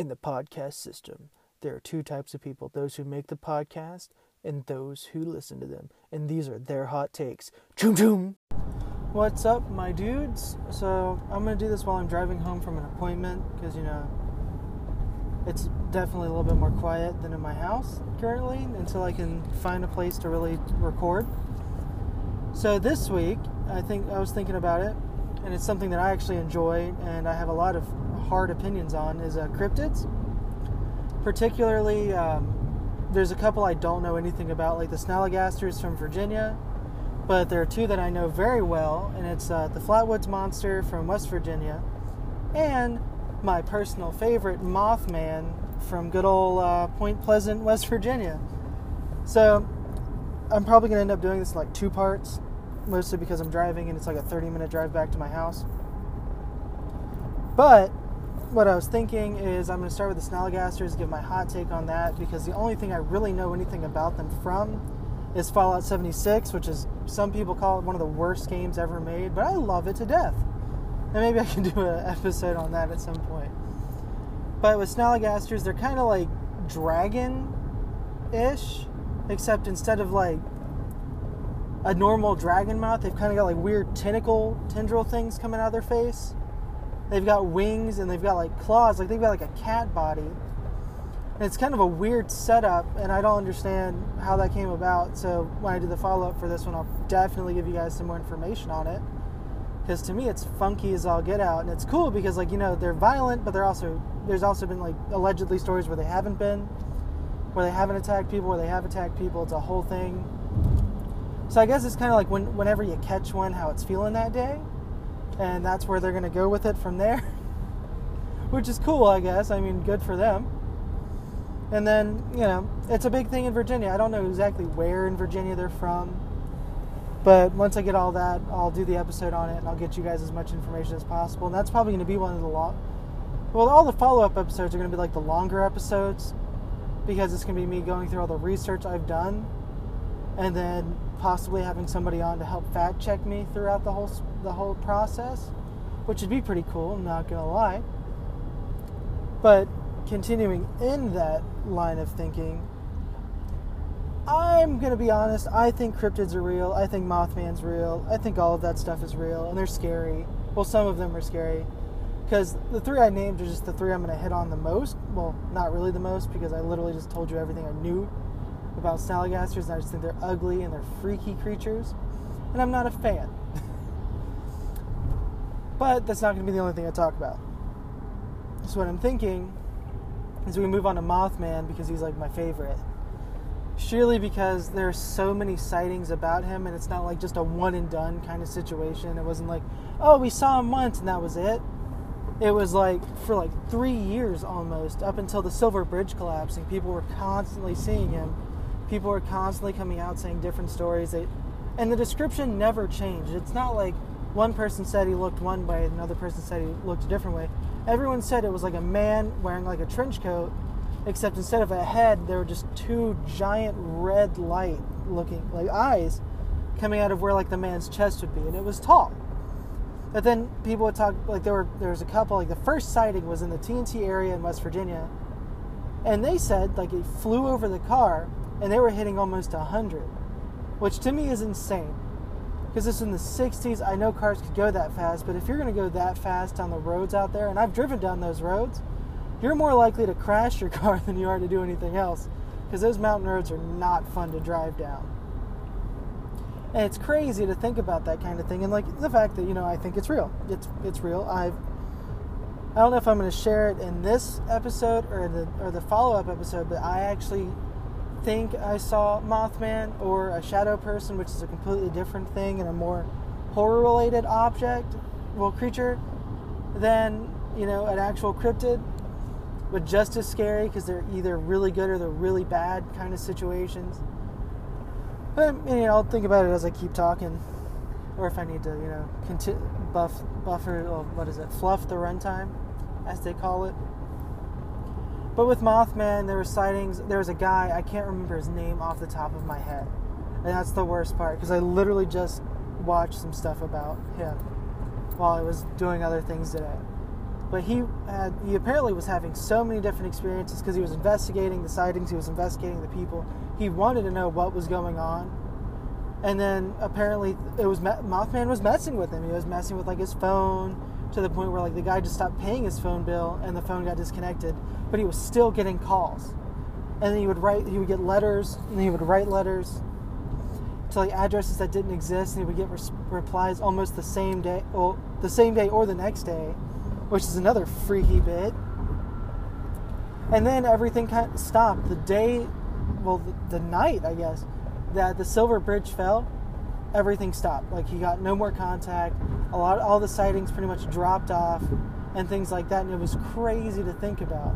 In the podcast system, there are two types of people, those who make the podcast and those who listen to them. And these are their hot takes. Choom choom! What's up, my dudes? So, I'm going to do this while I'm driving home from an appointment, because, you know, it's definitely a little bit more quiet than in my house currently, until I can find a place to really record. So this week, I was thinking about it, and it's something that I actually enjoy, and I have a lot of hard opinions on, is cryptids. Particularly, there's a couple I don't know anything about, like the Snallygasters from Virginia, but there are two that I know very well, and it's the Flatwoods Monster from West Virginia, and my personal favorite, Mothman, from good old Point Pleasant, West Virginia. So, I'm probably going to end up doing this in like two parts, mostly because I'm driving and it's like a 30-minute drive back to my house. But what I was thinking is I'm going to start with the Snallygasters, give my hot take on that, because the only thing I really know anything about them from is Fallout 76, which is, some people call it one of the worst games ever made, but I love it to death. And maybe I can do an episode on that at some point. But with Snallygasters, they're kind of like dragon-ish, except instead of like a normal dragon mouth, they've kind of got like weird tendril things coming out of their face. They've got wings and they've got like claws, like they've got like a cat body. And it's kind of a weird setup, and I don't understand how that came about. So when I do the follow-up for this one, I'll definitely give you guys some more information on it, because to me it's funky as all get out, and it's cool because, like, you know, they're violent, but there's also been like allegedly stories where they haven't been, where they haven't attacked people, where they have attacked people. It's a whole thing. So I guess it's kind of like whenever you catch one, how it's feeling that day, and that's where they're going to go with it from there, which is cool, I guess. I mean, good for them. And then, you know, it's a big thing in Virginia. I don't know exactly where in Virginia they're from, but once I get all that, I'll do the episode on it, and I'll get you guys as much information as possible. And that's probably going to be one of the all the follow-up episodes are going to be like the longer episodes, because it's going to be me going through all the research I've done and then possibly having somebody on to help fact-check me throughout the whole process, which would be pretty cool, I'm not going to lie. But continuing in that line of thinking, I'm going to be honest, I think cryptids are real, I think Mothman's real, I think all of that stuff is real, and they're scary. Well, some of them are scary, because the three I named are just the three I'm going to hit on the most. Well, not really the most, because I literally just told you everything I knew about Snallygasters, and I just think they're ugly and they're freaky creatures, and I'm not a fan. But that's not going to be the only thing I talk about. So what I'm thinking is we move on to Mothman, because he's like my favorite. Surely because there's so many sightings about him, and it's not like just a one and done kind of situation. It wasn't like, oh, we saw him once and that was it. It was like for like 3 years almost, up until the Silver Bridge collapse, and people were constantly seeing him. People were constantly coming out saying different stories. And the description never changed. It's not like one person said he looked one way and another person said he looked a different way. Everyone said it was like a man wearing like a trench coat, except instead of a head, there were just two giant red light looking, like eyes coming out of where like the man's chest would be, and it was tall. But then people would talk, like there was a couple, like the first sighting was in the TNT area in West Virginia. And they said like it flew over the car and they were hitting almost 100, which to me is insane. Because this was in the 60s, I know cars could go that fast, but if you're going to go that fast on the roads out there, and I've driven down those roads, you're more likely to crash your car than you are to do anything else, because those mountain roads are not fun to drive down. And it's crazy to think about that kind of thing, and like the fact that, you know, I think it's real. It's real. I don't know if I'm going to share it in this episode or the follow-up episode, but I actually think I saw Mothman or a Shadow Person, which is a completely different thing and a more horror-related creature, than, you know, an actual cryptid, but just as scary, because they're either really good or they're really bad kind of situations. But, you know, I'll think about it as I keep talking, or if I need to, you know, fluff the runtime, as they call it. But with Mothman, there were sightings. There was a guy, I can't remember his name off the top of my head, and that's the worst part, because I literally just watched some stuff about him while I was doing other things today. But he apparently was having so many different experiences because he was investigating the sightings, he was investigating the people. He wanted to know what was going on. And then apparently it was Mothman was messing with him. He was messing with like his phone to the point where like the guy just stopped paying his phone bill and the phone got disconnected. But he was still getting calls. And then he would get letters, and then he would write letters to like addresses that didn't exist, and he would get replies almost the same day or the next day, which is another freaky bit. And then everything kind of stopped the night, I guess, that the Silver Bridge fell. Everything stopped. Like, he got no more contact. All the sightings pretty much dropped off and things like that, and it was crazy to think about.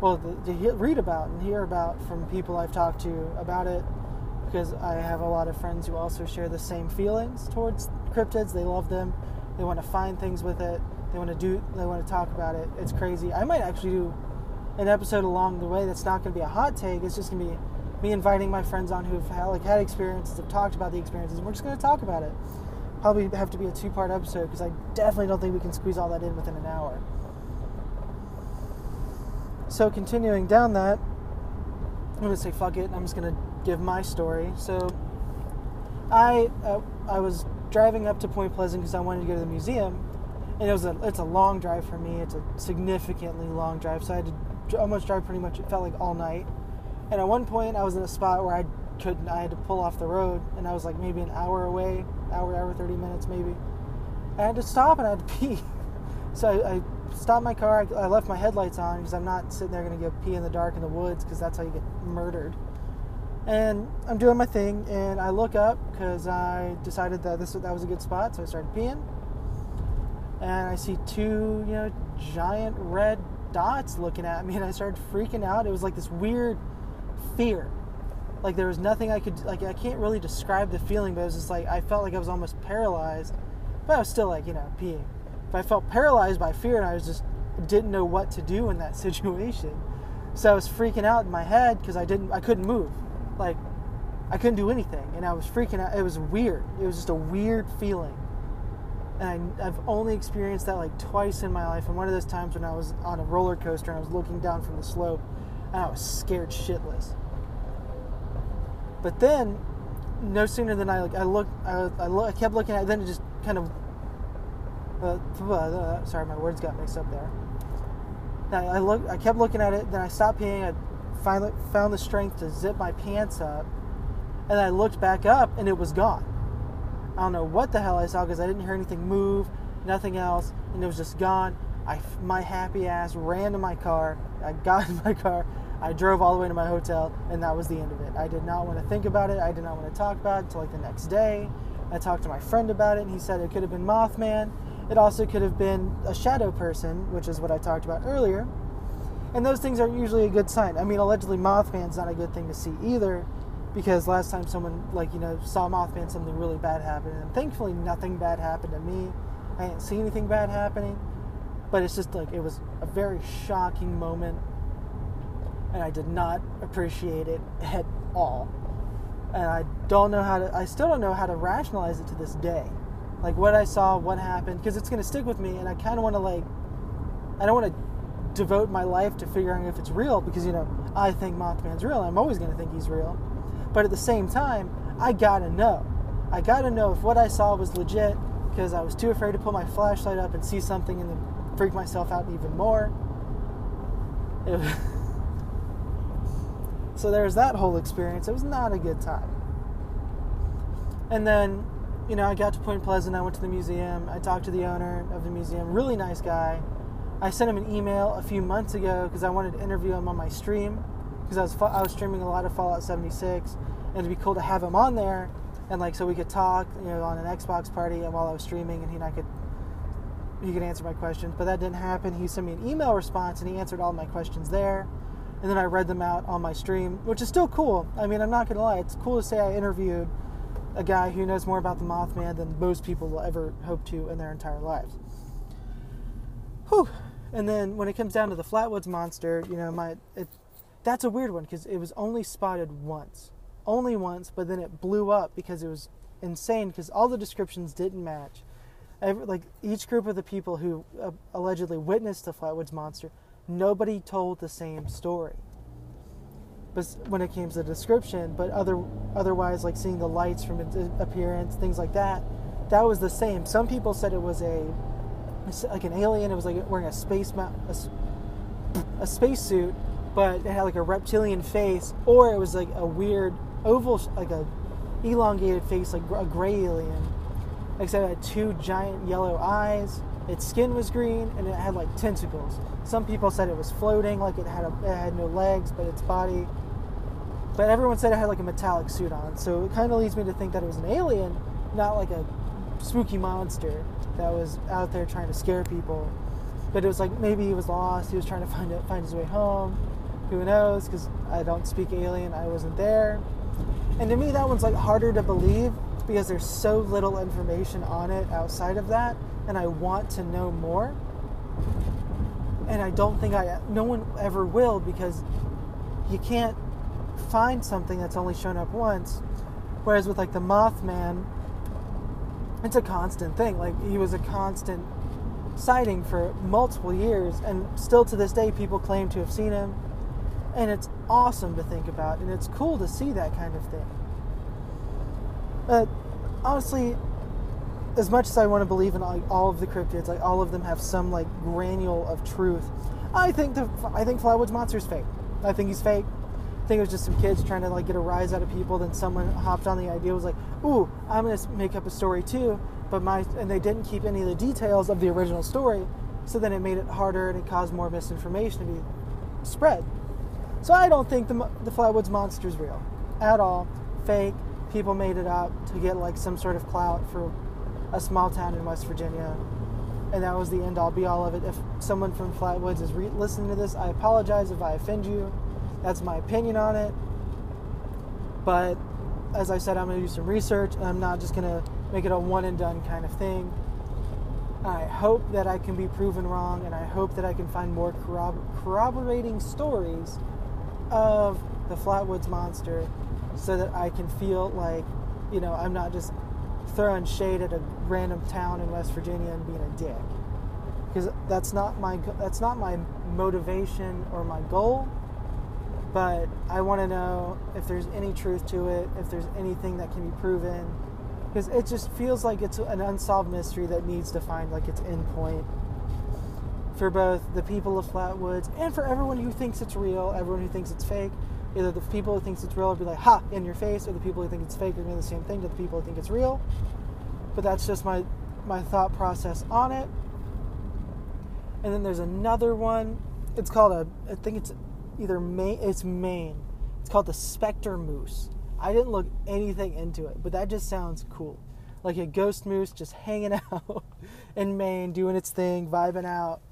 Well, to read about and hear about from people I've talked to about it, because I have a lot of friends who also share the same feelings towards cryptids. They love them. They want to find things with it. They want to talk about it. It's crazy. I might actually do an episode along the way that's not going to be a hot take. It's just going to be me inviting my friends on who've had experiences, have talked about the experiences, and we're just going to talk about it. Probably have to be a 2-part episode, because I definitely don't think we can squeeze all that in within an hour. So continuing down that, I'm going to say fuck it, and I'm just going to give my story. So I was driving up to Point Pleasant because I wanted to go to the museum, and it's a long drive for me. It's a significantly long drive, so I had to almost drive pretty much, it felt like, all night. And at one point I was in a spot where I had to pull off the road, and I was like maybe an hour away, hour 30 minutes maybe. And I had to stop and I had to pee. So I stopped my car. I left my headlights on because I'm not sitting there going to go pee in the dark in the woods, because that's how you get murdered. And I'm doing my thing, and I look up because I decided that was a good spot, so I started peeing. And I see 2, giant red dots looking at me, and I started freaking out. It was like this weird fear. Like, there was nothing I can't really describe the feeling, but it was just like I felt like I was almost paralyzed, but I was still peeing. But I felt paralyzed by fear, and I was just didn't know what to do in that situation. So I was freaking out in my head because I couldn't move, like I couldn't do anything, and I was freaking out. It was weird. It was just a weird feeling, and I've only experienced that like twice in my life. And one of those times when I was on a roller coaster and I was looking down from the slope, and I was scared shitless. But then, no sooner than I kept looking at it, then it just kind of. Sorry, my words got mixed up there. I kept looking at it, then I stopped peeing. I finally found the strength to zip my pants up, and I looked back up, and it was gone. I don't know what the hell I saw, because I didn't hear anything move, nothing else, and it was just gone. My happy ass ran to my car. I got in my car. I drove all the way to my hotel, and that was the end of it. I did not want to think about it. I did not want to talk about it until the next day. I talked to my friend about it, and he said it could have been Mothman. It also could have been a shadow person, which is what I talked about earlier. And those things aren't usually a good sign. I mean, allegedly Mothman's not a good thing to see either, because last time someone, saw Mothman, something really bad happened. And thankfully, nothing bad happened to me. I didn't see anything bad happening. But it's just it was a very shocking moment, and I did not appreciate it at all. And I still don't know how to rationalize it to this day. Like, what I saw, what happened, because it's going to stick with me, and I kind of want to, I don't want to devote my life to figuring if it's real, because, I think Mothman's real, and I'm always going to think he's real. But at the same time, I got to know. I got to know if what I saw was legit, because I was too afraid to put my flashlight up and see something and then freak myself out even more. So there's that whole experience. It was not a good time. And then, I got to Point Pleasant. I went to the museum. I talked to the owner of the museum. Really nice guy. I sent him an email a few months ago because I wanted to interview him on my stream, because I was streaming a lot of Fallout 76, and it'd be cool to have him on there, and so we could talk, on an Xbox party and while I was streaming, and he could answer my questions. But that didn't happen. He sent me an email response, and he answered all my questions there, and then I read them out on my stream, which is still cool. I mean, I'm not gonna lie, it's cool to say I interviewed a guy who knows more about the Mothman than most people will ever hope to in their entire lives. Whew. And then when it comes down to the Flatwoods Monster, that's a weird one, because it was only spotted once, but then it blew up because it was insane, because all the descriptions didn't match. each group of the people who allegedly witnessed the Flatwoods Monster, nobody told the same story. But when it came to the description, but otherwise, like seeing the lights from its appearance, things like that, that was the same. Some people said it was an alien. It was like wearing a space suit, but it had like a reptilian face, or it was like a weird oval, like a elongated face, like a gray alien. Except it had two giant yellow eyes. Its skin was green, and it had like tentacles. Some people said it was floating, like it had no legs, but its body. But everyone said it had like a metallic suit on, so it kind of leads me to think that it was an alien, not like a spooky monster that was out there trying to scare people. But it was like maybe he was lost. He was trying to find his way home. Who knows? Because I don't speak alien. I wasn't there. And to me, that one's like harder to believe because there's so little information on it outside of that, and I want to know more. And I don't think no one ever will, because you can't find something that's only shown up once. Whereas with like the Mothman, it's a constant thing. Like he was a constant sighting for multiple years, and still to this day people claim to have seen him, and it's awesome to think about, and it's cool to see that kind of thing. But honestly, as much as I want to believe in like all of the cryptids, like all of them have some like granule of truth, I think Flatwoods Monster's fake. I think he's fake. I think it was just some kids trying to like get a rise out of people. Then someone hopped on the idea, was like, "Ooh, I'm gonna make up a story too." And they didn't keep any of the details of the original story, so then it made it harder and it caused more misinformation to be spread. So I don't think the Flatwoods Monster's real at all. Fake. People made it up to get like some sort of clout for a small town in West Virginia, and that was the end all be all of it. If someone from Flatwoods is listening to this, I apologize if I offend you. That's my opinion on it. But as I said, I'm going to do some research, and I'm not just going to make it a one and done kind of thing. I hope that I can be proven wrong, and I hope that I can find more corroborating stories of the Flatwoods Monster, so that I can feel like, you know, I'm not just throwing shade at a random town in West Virginia and being a dick, because that's not my motivation or my goal. But I want to know if there's any truth to it, if there's anything that can be proven, because it just feels like it's an unsolved mystery that needs to find like its end point for both the people of Flatwoods and for everyone who thinks it's real, everyone who thinks it's fake. Either the people who think it's real will be like, ha, in your face, or the people who think it's fake are doing the same thing to the people who think it's real. But that's just my thought process on it. And then there's another one. It's called I think it's either Maine. It's Maine. It's called the Spectre Moose. I didn't look anything into it, but that just sounds cool. Like a ghost moose just hanging out in Maine, doing its thing, vibing out,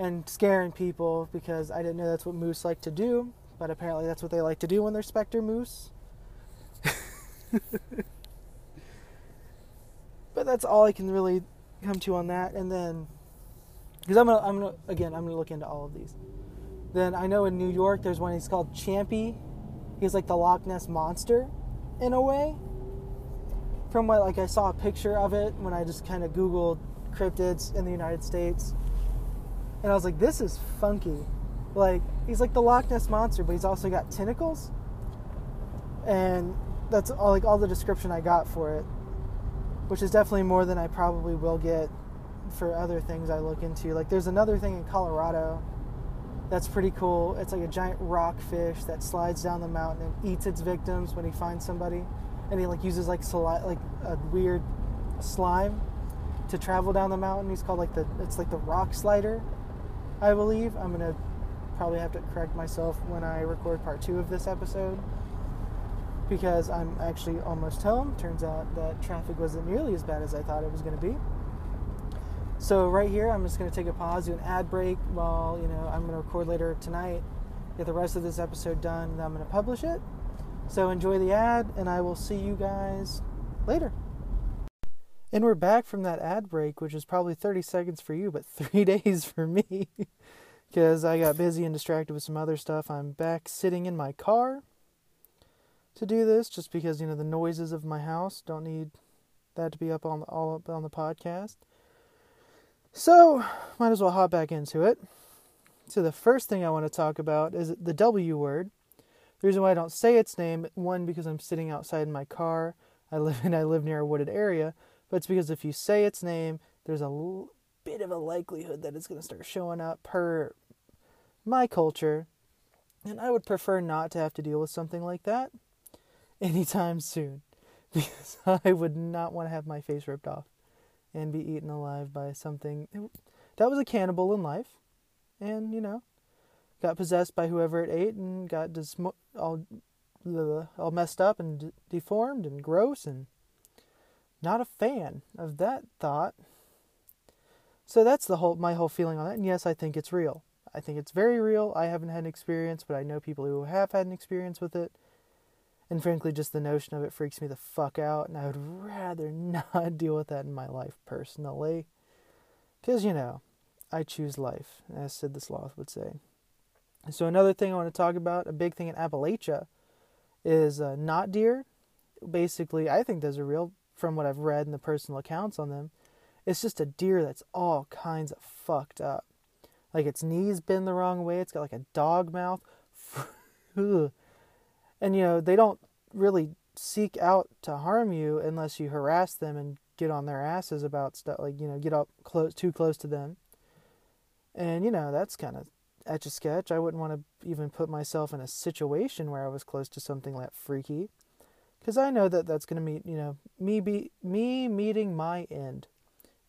and scaring people, because I didn't know that's what moose like to do. But apparently that's what they like to do when they're specter moose. But that's all I can really come to on that. And then, because I'm gonna look into all of these. Then I know in New York there's one. He's called Champy. He's like the Loch Ness monster, in a way. From what I saw a picture of it when I just kind of Googled cryptids in the United States, and I was like, this is funky. Like, he's like the Loch Ness monster, but he's also got tentacles, and that's all, like all the description I got for it, which is definitely more than I probably will get for other things I look into. Like, there's another thing in Colorado that's pretty cool. It's like a giant rockfish that slides down the mountain and eats its victims when he finds somebody, and he like uses like a weird slime to travel down the mountain. He's called like the rock slider, I believe. I'm gonna probably have to correct myself when I record part 2 of this episode, because I'm actually almost home. Turns out that traffic wasn't nearly as bad as I thought it was going to be. So right here, I'm just going to take a pause, do an ad break while, you know, I'm going to record later tonight, get the rest of this episode done, and I'm going to publish it. So enjoy the ad, and I will see you guys later. And we're back from that ad break, which is probably 30 seconds for you, but 3 days for me. Because I got busy and distracted with some other stuff. I'm back sitting in my car to do this, just because, you know, the noises of my house, don't need that to be up on all up on the podcast. So, might as well hop back into it. So the first thing I want to talk about is the W word. The reason why I don't say its name, one, because I'm sitting outside in my car. I live near a wooded area, but it's because if you say its name, there's a bit of a likelihood that it's going to start showing up per my culture, and I would prefer not to have to deal with something like that anytime soon, because I would not want to have my face ripped off and be eaten alive by something. That was a cannibal in life, and, you know, got possessed by whoever it ate and got all messed up and deformed and gross, and not a fan of that thought. So that's my whole feeling on that, and yes, I think it's real. I think it's very real. I haven't had an experience, but I know people who have had an experience with it. And frankly, just the notion of it freaks me the fuck out, and I would rather not deal with that in my life personally. Because, you know, I choose life, as Sid the Sloth would say. So another thing I want to talk about, a big thing in Appalachia, is not deer. Basically, I think those are real, from what I've read in the personal accounts on them. It's just a deer that's all kinds of fucked up. Like, its knees bend the wrong way. It's got, like, a dog mouth. And, you know, they don't really seek out to harm you unless you harass them and get on their asses about stuff. Like, you know, get up close, too close to them. And, you know, that's kind of etch-a-sketch. I wouldn't want to even put myself in a situation where I was close to something that freaky. Because I know that that's going to meet, you know, me meeting my end.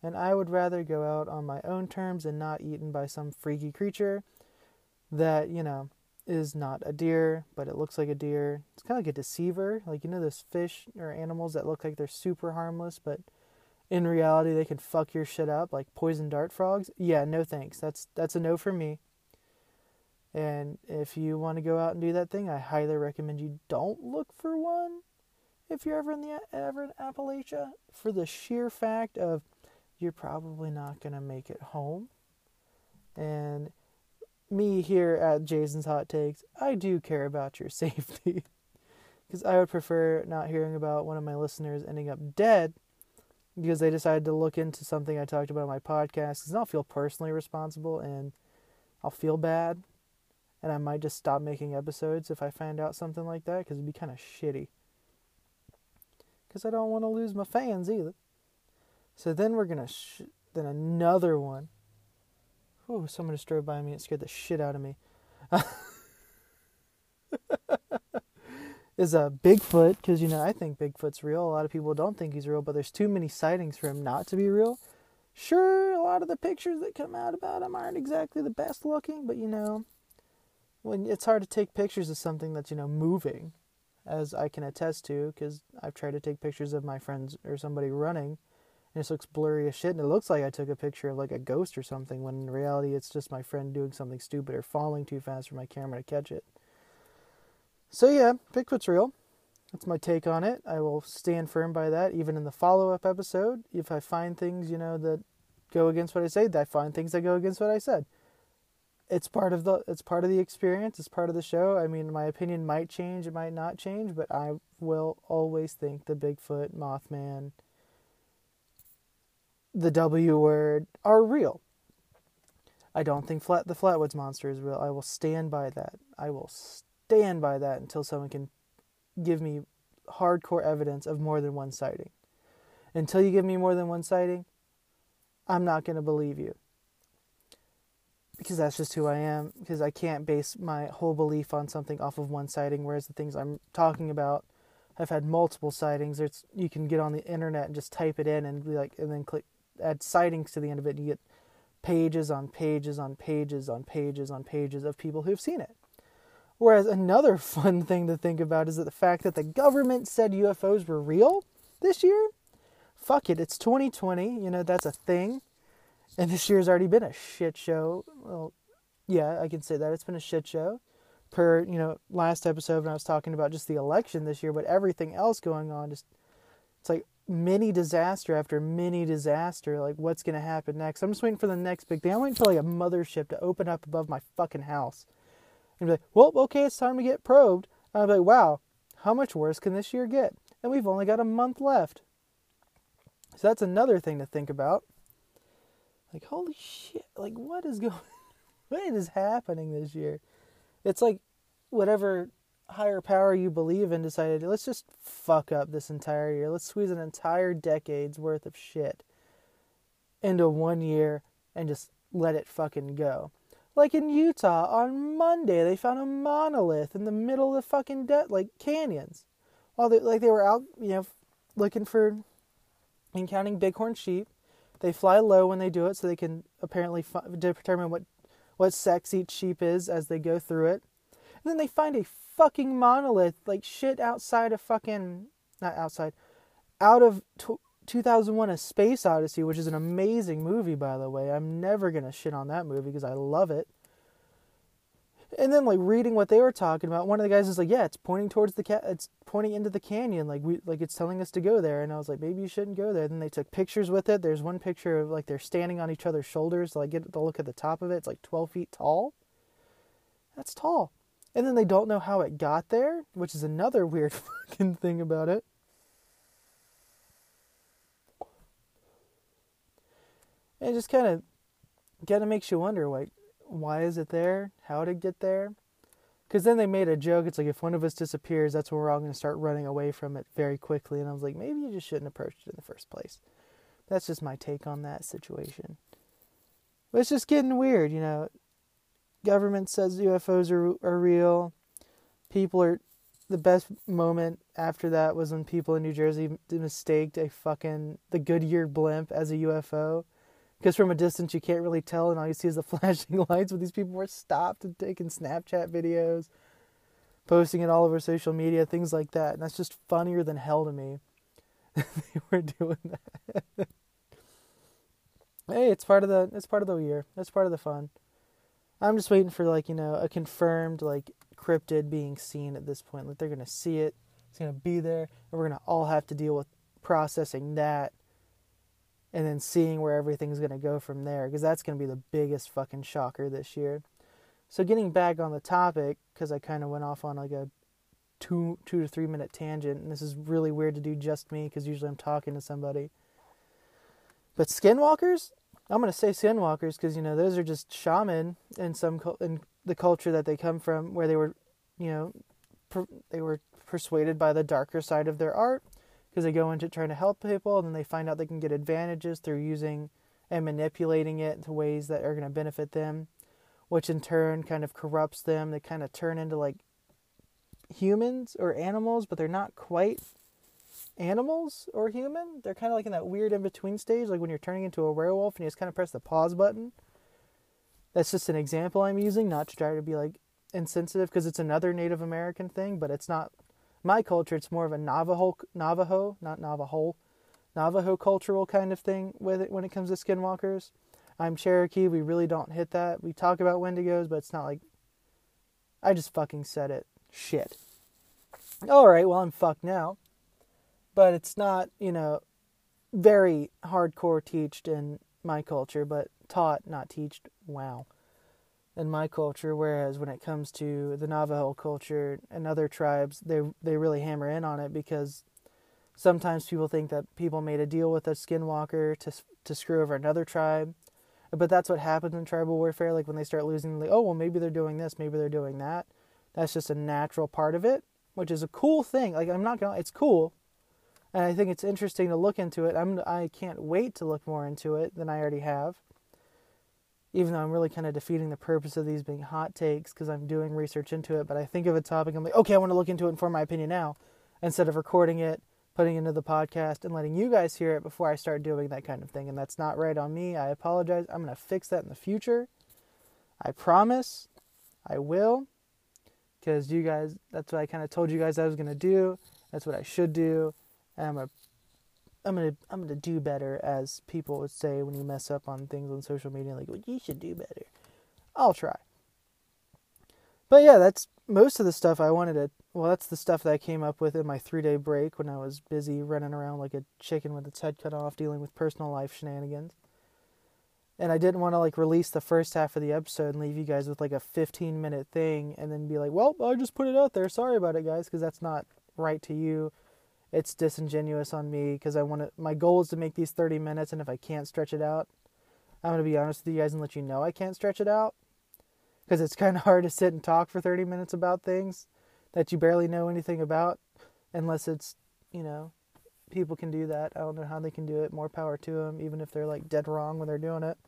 And I would rather go out on my own terms and not eaten by some freaky creature that, you know, is not a deer, but it looks like a deer. It's kind of like a deceiver. Like, you know, those fish or animals that look like they're super harmless, but in reality they can fuck your shit up, like poison dart frogs. Yeah, no thanks. That's a no for me. And if you want to go out and do that thing, I highly recommend you don't look for one if you're ever in Appalachia, for the sheer fact of you're probably not going to make it home. And me here at Jason's Hot Takes, I do care about your safety, because I would prefer not hearing about one of my listeners ending up dead because they decided to look into something I talked about on my podcast, because I'll feel personally responsible and I'll feel bad, and I might just stop making episodes if I find out something like that, because it'd be kind of shitty, because I don't want to lose my fans either. So then we're going to... Then another one. Ooh, someone just drove by me. It scared the shit out of me. Is a Bigfoot. Because, you know, I think Bigfoot's real. A lot of people don't think he's real. But there's too many sightings for him not to be real. Sure, a lot of the pictures that come out about him aren't exactly the best looking. But, you know, when it's hard to take pictures of something that's, you know, moving. As I can attest to. Because I've tried to take pictures of my friends or somebody running. And it looks blurry as shit, and it looks like I took a picture of, like, a ghost or something, when in reality it's just my friend doing something stupid or falling too fast for my camera to catch it. So yeah, Bigfoot's real. That's my take on it. I will stand firm by that, even in the follow-up episode. If I find things, you know, that go against what I say, I find things that go against what I said. It's part of the experience. It's part of the show. I mean, my opinion might change. It might not change, but I will always think the Bigfoot, Mothman, the W word are real. I don't think the Flatwoods Monster is real. I will stand by that. I will stand by that until someone can give me hardcore evidence of more than one sighting. Until you give me more than one sighting, I'm not going to believe you. Because that's just who I am. Because I can't base my whole belief on something off of one sighting, whereas the things I'm talking about, I've had multiple sightings. You can get on the internet and just type it in and be like, and then click add sightings to the end of it, and you get pages on pages on pages on pages on pages of people who've seen it. Whereas another fun thing to think about is that the fact that the government said UFOs were real this year. Fuck it, it's 2020. You know, that's a thing. And this year's already been a shit show. Well, yeah, I can say that. It's been a shit show. Per, you know, last episode when I was talking about just the election this year, but everything else going on, just, it's like mini disaster after mini disaster. Like, what's going to happen next? I'm just waiting for the next big thing. I'm waiting for, like, a mothership to open up above my fucking house and be like, well, okay, it's time to get probed. And I'll be like, wow, how much worse can this year get? And we've only got a month left. So that's another thing to think about. Like, holy shit, like, what is going, what is happening this year? It's like whatever higher power you believe in decided, let's just fuck up this entire year. Let's squeeze an entire decade's worth of shit into one year and just let it fucking go. Like in Utah on Monday, they found a monolith in the middle of the fucking canyons. While they, like, they were out, you know, looking for and counting bighorn sheep. They fly low when they do it so they can apparently determine what sex each sheep is as they go through it. And then they find a fucking monolith, like shit outside of fucking, not outside, out of 2001 A Space Odyssey, which is an amazing movie, by the way. I'm never going to shit on that movie because I love it. And then, like, reading what they were talking about, one of the guys is like, yeah, it's pointing towards the it's pointing into the canyon, like, it's telling us to go there. And I was like, maybe you shouldn't go there. Then they took pictures with it. There's one picture of, like, they're standing on each other's shoulders to, like, get the look at the top of it. It's, like, 12 feet tall. That's tall. And then they don't know how it got there, which is another weird fucking thing about it. And it just kind of makes you wonder, like, why is it there? How did it get there? Because then they made a joke. It's like, if one of us disappears, that's when we're all going to start running away from it very quickly. And I was like, maybe you just shouldn't approach it in the first place. That's just my take on that situation. But it's just getting weird, you know. Government says UFOs are real. People are... The best moment after that was when people in New Jersey mistaked the Goodyear blimp as a UFO. Because from a distance you can't really tell, and all you see is the flashing lights. But these people were stopped and taking Snapchat videos, posting it all over social media, things like that. And that's just funnier than hell to me. They were doing that. Hey, it's part of the year. It's part of the fun. I'm just waiting for, like, you know, a confirmed, like, cryptid being seen at this point. Like, they're gonna see it. It's gonna be there, and we're gonna all have to deal with processing that. And then seeing where everything's going to go from there. Because that's going to be the biggest fucking shocker this year. So getting back on the topic. Because I kind of went off on like a two to 3 minute tangent. And this is really weird to do just me. Because usually I'm talking to somebody. But skinwalkers? I'm going to say skinwalkers. Because, you know, those are just shaman. In the culture that they come from. Where they were, you know, they were persuaded by the darker side of their art. Because they go into trying to help people, and then they find out they can get advantages through using and manipulating it into ways that are going to benefit them, which in turn kind of corrupts them. They kind of turn into like humans or animals, but they're not quite animals or human. They're kind of like in that weird in-between stage, like when you're turning into a werewolf and you just kind of press the pause button. That's just an example I'm using, not to try to be like insensitive, because it's another Native American thing, but it's not... My culture, it's more of a Navajo cultural kind of thing with it when it comes to skinwalkers. I'm Cherokee. We really don't hit that. We talk about Wendigos, but it's not like... I just fucking said it. Shit. All right, well, I'm fucked now. But it's not, you know, very hardcore teached in my culture, but taught, not teached. Wow. In my culture, whereas when it comes to the Navajo culture and other tribes, they really hammer in on it, because sometimes people think that people made a deal with a skinwalker to screw over another tribe. But that's what happens in tribal warfare. Like when they start losing, like, oh, well, maybe they're doing this, maybe they're doing that. That's just a natural part of it, which is a cool thing. Like, I'm not gonna, it's cool, and I think it's interesting to look into it. I can't wait to look more into it than I already have. Even though I'm really kind of defeating the purpose of these being hot takes, because I'm doing research into it, but I think of a topic, I'm like, okay, I want to look into it and form my opinion now, instead of recording it, putting it into the podcast, and letting you guys hear it before I start doing that kind of thing. And that's not right on me. I apologize. I'm going to fix that in the future. I promise. I will. Because you guys, that's what I kind of told you guys I was going to do. That's what I should do. And I'm gonna do better, as people would say when you mess up on things on social media, like, well, you should do better. I'll try. But yeah, that's most of the stuff I wanted to... Well, that's the stuff that I came up with in my 3-day break when I was busy running around like a chicken with its head cut off, dealing with personal life shenanigans. And I didn't want to, like, release the first half of the episode and leave you guys with like a 15-minute thing and then be like, well, I just put it out there. Sorry about it, guys, because that's not right to you. it's disingenuous on me because I want to. My goal is to make these 30 minutes, and if I can't stretch it out, I'm going to be honest with you guys and let you know I can't stretch it out because it's kind of hard to sit and talk for 30 minutes about things that you barely know anything about unless it's, you know, people can do that. I don't know how they can do it. More power to them, even if they're like dead wrong when they're doing it.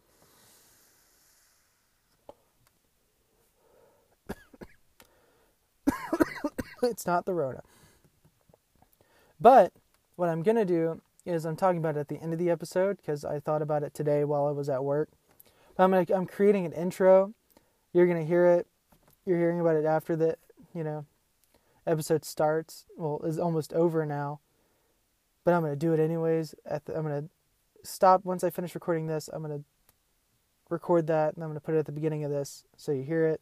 It's not the Rona. But what I'm going to do is I'm talking about it at the end of the episode because I thought about it today while I was at work. But I'm creating an intro. You're going to hear it. You're hearing about it after the, you know, episode starts. Well, it's almost over now. But I'm going to do it anyways. I'm going to stop once I finish recording this. I'm going to record that, and I'm going to put it at the beginning of this so you hear it.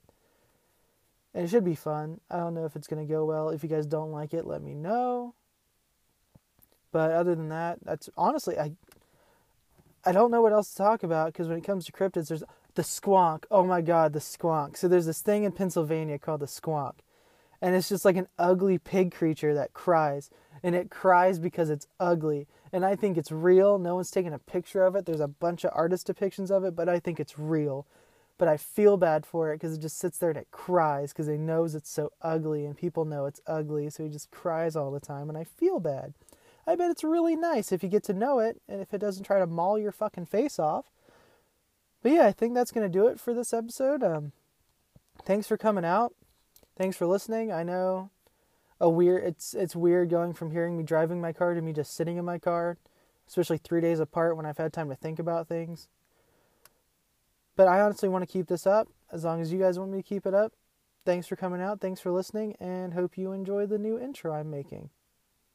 And it should be fun. I don't know if it's going to go well. If you guys don't like it, let me know. But other than that, that's honestly, I don't know what else to talk about because when it comes to cryptids, there's the squonk. Oh my God, the squonk. So there's this thing in Pennsylvania called the squonk. And it's just like an ugly pig creature that cries. And it cries because it's ugly. And I think it's real. No one's taking a picture of it. There's a bunch of artist depictions of it, but I think it's real. But I feel bad for it because it just sits there and it cries because it knows it's so ugly and people know it's ugly. So he just cries all the time and I feel bad. I bet it's really nice if you get to know it and if it doesn't try to maul your fucking face off. But yeah, I think that's going to do it for this episode. Thanks for coming out. Thanks for listening. I know it's weird going from hearing me driving my car to me just sitting in my car, especially 3 days apart when I've had time to think about things. But I honestly want to keep this up as long as you guys want me to keep it up. Thanks for coming out. Thanks for listening and hope you enjoy the new intro I'm making.